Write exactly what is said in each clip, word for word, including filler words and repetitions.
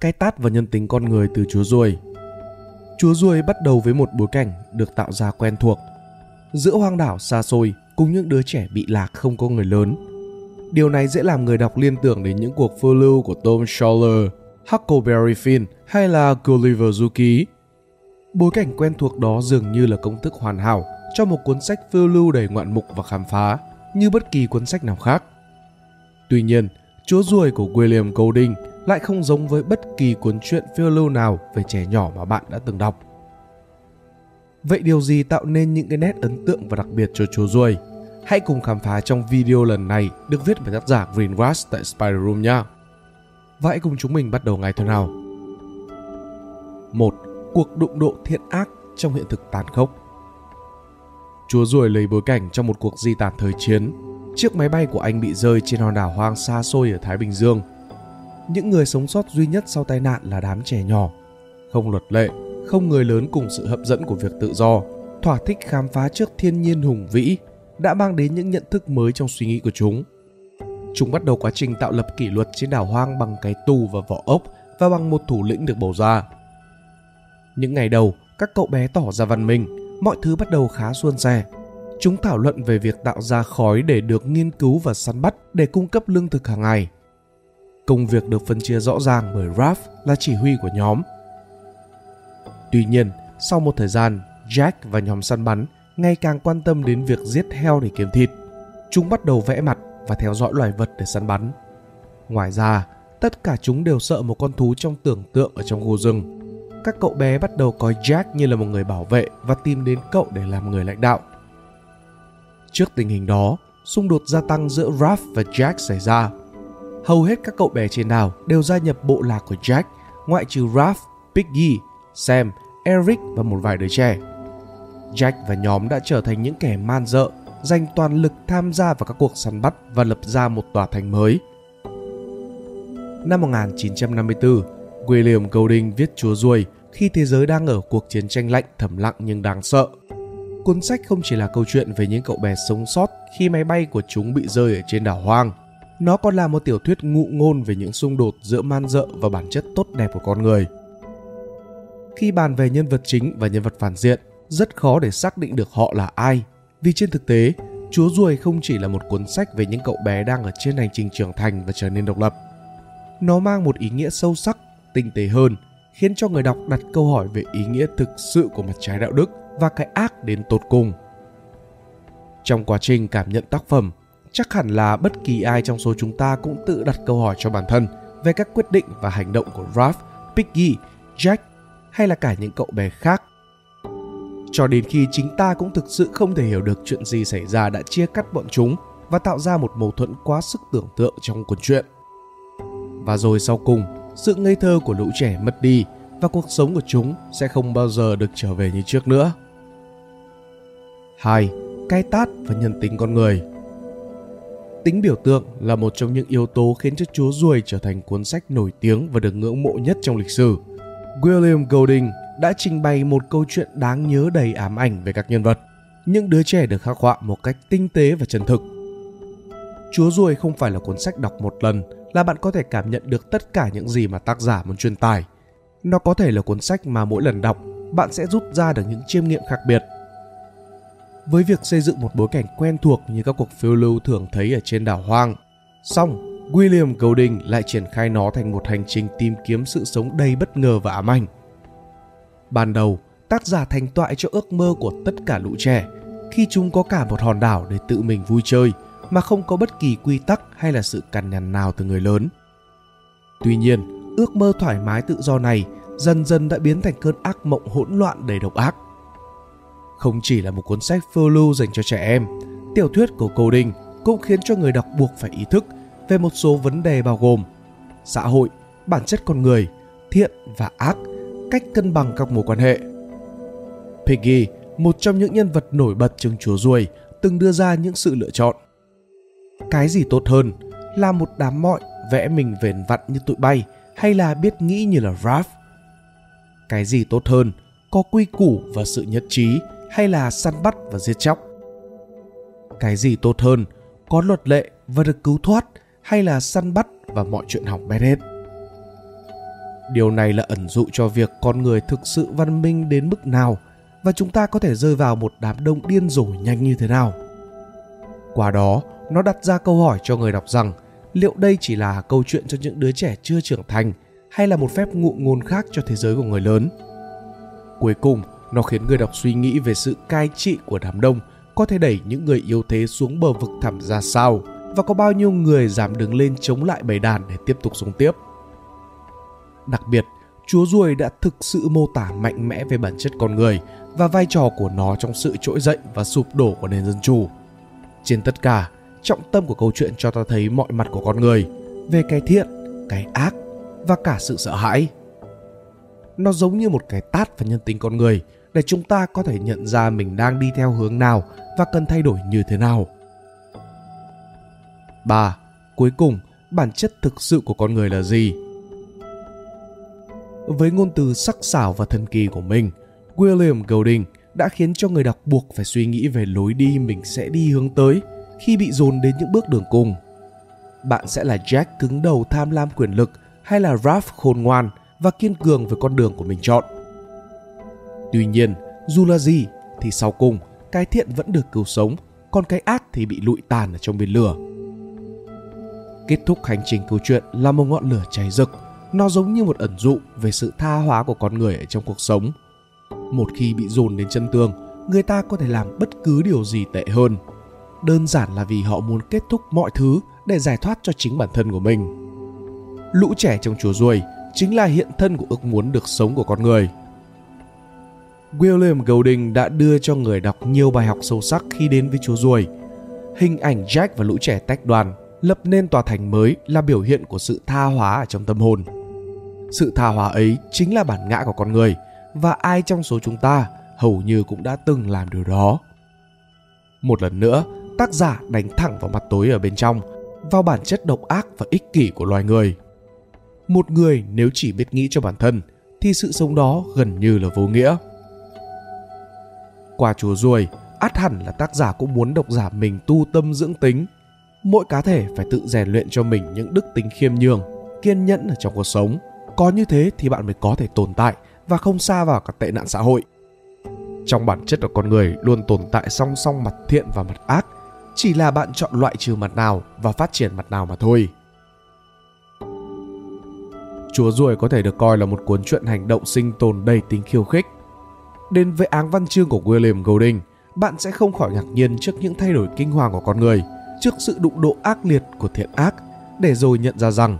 cái tát và nhân tính con người từ Chúa ruồi. Chúa ruồi bắt đầu với một bối cảnh được tạo ra quen thuộc, giữa hoang đảo xa xôi cùng những đứa trẻ bị lạc không có người lớn. Điều này dễ làm người đọc liên tưởng đến những cuộc phiêu lưu của Tom Sawyer, Huckleberry Finn hay là Gulliver. Bối cảnh quen thuộc đó dường như là công thức hoàn hảo cho một cuốn sách phiêu lưu đầy ngoạn mục và khám phá như bất kỳ cuốn sách nào khác. Tuy nhiên, Chúa ruồi của William Golding lại không giống với bất kỳ cuốn truyện phiêu lưu nào về trẻ nhỏ mà bạn đã từng đọc. Vậy điều gì tạo nên những cái nét ấn tượng và đặc biệt cho Chúa ruồi? Hãy cùng khám phá trong video lần này được viết bởi tác giả Green Grass tại Spider Room nha. Và hãy cùng chúng mình bắt đầu ngay thôi nào. một. Cuộc đụng độ thiện ác trong hiện thực tàn khốc. Chúa ruồi lấy bối cảnh trong một cuộc di tản thời chiến. Chiếc máy bay của anh bị rơi trên hòn đảo hoang xa xôi ở Thái Bình Dương. Những người sống sót duy nhất sau tai nạn là đám trẻ nhỏ. Không luật lệ, không người lớn cùng sự hấp dẫn của việc tự do, thỏa thích khám phá trước thiên nhiên hùng vĩ đã mang đến những nhận thức mới trong suy nghĩ của chúng. Chúng bắt đầu quá trình tạo lập kỷ luật trên đảo hoang bằng cái tù và vỏ ốc và bằng một thủ lĩnh được bầu ra. Những ngày đầu, các cậu bé tỏ ra văn minh, mọi thứ bắt đầu khá suôn sẻ. Chúng thảo luận về việc tạo ra khói để được nghiên cứu và săn bắt để cung cấp lương thực hàng ngày. Công việc được phân chia rõ ràng bởi Ralph là chỉ huy của nhóm. Tuy nhiên, sau một thời gian, Jack và nhóm săn bắn ngày càng quan tâm đến việc giết heo để kiếm thịt. Chúng bắt đầu vẽ mặt và theo dõi loài vật để săn bắn. Ngoài ra, tất cả chúng đều sợ một con thú trong tưởng tượng ở trong khu rừng. Các cậu bé bắt đầu coi Jack như là một người bảo vệ và tìm đến cậu để làm người lãnh đạo. Trước tình hình đó, xung đột gia tăng giữa Ralph và Jack xảy ra. Hầu hết các cậu bé trên đảo đều gia nhập bộ lạc của Jack, ngoại trừ Ralph, Piggy, Sam, Eric và một vài đứa trẻ. Jack và nhóm đã trở thành những kẻ man rợ, dành toàn lực tham gia vào các cuộc săn bắt và lập ra một tòa thành mới. Năm một nghìn chín trăm năm mươi tư, William Golding viết Chúa ruồi khi thế giới đang ở cuộc chiến tranh lạnh thầm lặng nhưng đáng sợ. Cuốn sách không chỉ là câu chuyện về những cậu bé sống sót khi máy bay của chúng bị rơi ở trên đảo hoang. Nó còn là một tiểu thuyết ngụ ngôn về những xung đột giữa man rợ và bản chất tốt đẹp của con người. Khi bàn về nhân vật chính và nhân vật phản diện, rất khó để xác định được họ là ai. Vì trên thực tế, Chúa ruồi không chỉ là một cuốn sách về những cậu bé đang ở trên hành trình trưởng thành và trở nên độc lập. Nó mang một ý nghĩa sâu sắc, tinh tế hơn, khiến cho người đọc đặt câu hỏi về ý nghĩa thực sự của mặt trái đạo đức và cái ác đến tột cùng. Trong quá trình cảm nhận tác phẩm, chắc hẳn là bất kỳ ai trong số chúng ta cũng tự đặt câu hỏi cho bản thân về các quyết định và hành động của Ralph, Piggy, Jack hay là cả những cậu bé khác. Cho đến khi chính ta cũng thực sự không thể hiểu được chuyện gì xảy ra đã chia cắt bọn chúng và tạo ra một mâu thuẫn quá sức tưởng tượng trong cuốn truyện. Và rồi sau cùng, sự ngây thơ của lũ trẻ mất đi và cuộc sống của chúng sẽ không bao giờ được trở về như trước nữa. hai. Cái tát và nhân tính con người. Tính biểu tượng là một trong những yếu tố khiến cho Chúa ruồi trở thành cuốn sách nổi tiếng và được ngưỡng mộ nhất trong lịch sử. William Golding đã trình bày một câu chuyện đáng nhớ đầy ám ảnh về các nhân vật. Những đứa trẻ được khắc họa một cách tinh tế và chân thực. Chúa ruồi không phải là cuốn sách đọc một lần là bạn có thể cảm nhận được tất cả những gì mà tác giả muốn truyền tải. Nó có thể là cuốn sách mà mỗi lần đọc bạn sẽ rút ra được những chiêm nghiệm khác biệt. Với việc xây dựng một bối cảnh quen thuộc như các cuộc phiêu lưu thường thấy ở trên đảo hoang, song William Golding lại triển khai nó thành một hành trình tìm kiếm sự sống đầy bất ngờ và ám ảnh. Ban đầu, tác giả thành toại cho ước mơ của tất cả lũ trẻ khi chúng có cả một hòn đảo để tự mình vui chơi mà không có bất kỳ quy tắc hay là sự cằn nhằn nào từ người lớn. Tuy nhiên, ước mơ thoải mái tự do này dần dần đã biến thành cơn ác mộng hỗn loạn đầy độc ác. Không chỉ là một cuốn sách phiêu lưu dành cho trẻ em, tiểu thuyết của Golding cũng khiến cho người đọc buộc phải ý thức về một số vấn đề bao gồm xã hội, bản chất con người, thiện và ác, cách cân bằng các mối quan hệ. Piggy, một trong những nhân vật nổi bật trong Chúa ruồi, từng đưa ra những sự lựa chọn. Cái gì tốt hơn, là một đám mọi vẽ mình vẻn vặn như tụi bay hay là biết nghĩ như là Ralph? Cái gì tốt hơn, có quy củ và sự nhất trí hay là săn bắt và giết chóc? Cái gì tốt hơn, có luật lệ và được cứu thoát hay là săn bắt và mọi chuyện hỏng bét hết? Điều này là ẩn dụ cho việc con người thực sự văn minh đến mức nào và chúng ta có thể rơi vào một đám đông điên rồ nhanh như thế nào. Qua đó, nó đặt ra câu hỏi cho người đọc rằng liệu đây chỉ là câu chuyện cho những đứa trẻ chưa trưởng thành hay là một phép ngụ ngôn khác cho thế giới của người lớn. Cuối cùng, nó khiến người đọc suy nghĩ về sự cai trị của đám đông có thể đẩy những người yếu thế xuống bờ vực thẳm ra sao và có bao nhiêu người dám đứng lên chống lại bầy đàn để tiếp tục sống tiếp. Đặc biệt, Chúa ruồi đã thực sự mô tả mạnh mẽ về bản chất con người và vai trò của nó trong sự trỗi dậy và sụp đổ của nền dân chủ. Trên tất cả, trọng tâm của câu chuyện cho ta thấy mọi mặt của con người, về cái thiện, cái ác và cả sự sợ hãi. Nó giống như một cái tát vào nhân tính con người để chúng ta có thể nhận ra mình đang đi theo hướng nào và cần thay đổi như thế nào. ba. Cuối cùng, bản chất thực sự của con người là gì? Với ngôn từ sắc sảo và thần kỳ của mình, William Golding đã khiến cho người đọc buộc phải suy nghĩ về lối đi mình sẽ đi hướng tới khi bị dồn đến những bước đường cùng. Bạn sẽ là Jack cứng đầu tham lam quyền lực hay là Ralph khôn ngoan và kiên cường với con đường của mình chọn. Tuy nhiên, dù là gì thì sau cùng, cái thiện vẫn được cứu sống, còn cái ác thì bị lụi tàn ở trong biển lửa. Kết thúc hành trình câu chuyện là một ngọn lửa cháy rực. Nó giống như một ẩn dụ về sự tha hóa của con người ở trong cuộc sống. Một khi bị dồn đến chân tường, người ta có thể làm bất cứ điều gì tệ hơn. Đơn giản là vì họ muốn kết thúc mọi thứ để giải thoát cho chính bản thân của mình. Lũ trẻ trong Chúa ruồi chính là hiện thân của ước muốn được sống của con người. William Golding đã đưa cho người đọc nhiều bài học sâu sắc khi đến với Chúa ruồi. Hình ảnh Jack và lũ trẻ tách đoàn lập nên tòa thành mới là biểu hiện của sự tha hóa ở trong tâm hồn. Sự tha hóa ấy chính là bản ngã của con người, và ai trong số chúng ta hầu như cũng đã từng làm điều đó. Một lần nữa, tác giả đánh thẳng vào mặt tối ở bên trong, vào bản chất độc ác và ích kỷ của loài người. Một người nếu chỉ biết nghĩ cho bản thân thì sự sống đó gần như là vô nghĩa. Qua Chúa ruồi, ắt hẳn là tác giả cũng muốn độc giả mình tu tâm dưỡng tính. Mỗi cá thể phải tự rèn luyện cho mình những đức tính khiêm nhường, kiên nhẫn ở trong cuộc sống. Có như thế thì bạn mới có thể tồn tại và không sa vào các tệ nạn xã hội. Trong bản chất của con người luôn tồn tại song song mặt thiện và mặt ác, chỉ là bạn chọn loại trừ mặt nào và phát triển mặt nào mà thôi. Chúa ruồi có thể được coi là một cuốn truyện hành động sinh tồn đầy tính khiêu khích. Đến với áng văn chương của William Golding, bạn sẽ không khỏi ngạc nhiên trước những thay đổi kinh hoàng của con người, trước sự đụng độ ác liệt của thiện ác, để rồi nhận ra rằng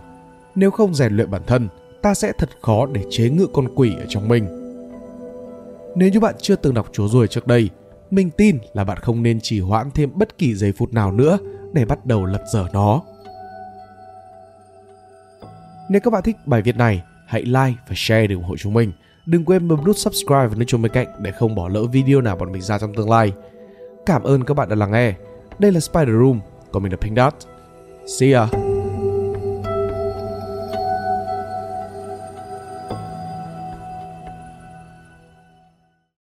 nếu không rèn luyện bản thân, ta sẽ thật khó để chế ngự con quỷ ở trong mình. Nếu như bạn chưa từng đọc Chúa ruồi trước đây, mình tin là bạn không nên trì hoãn thêm bất kỳ giây phút nào nữa để bắt đầu lật dở nó. Nếu các bạn thích bài viết này, hãy like và share để ủng hộ chúng mình. Đừng quên bấm nút subscribe và nút chuông bên cạnh để không bỏ lỡ video nào bọn mình ra trong tương lai. Cảm ơn các bạn đã lắng nghe. Đây là Spider Room, còn mình là Pink Dot. See ya!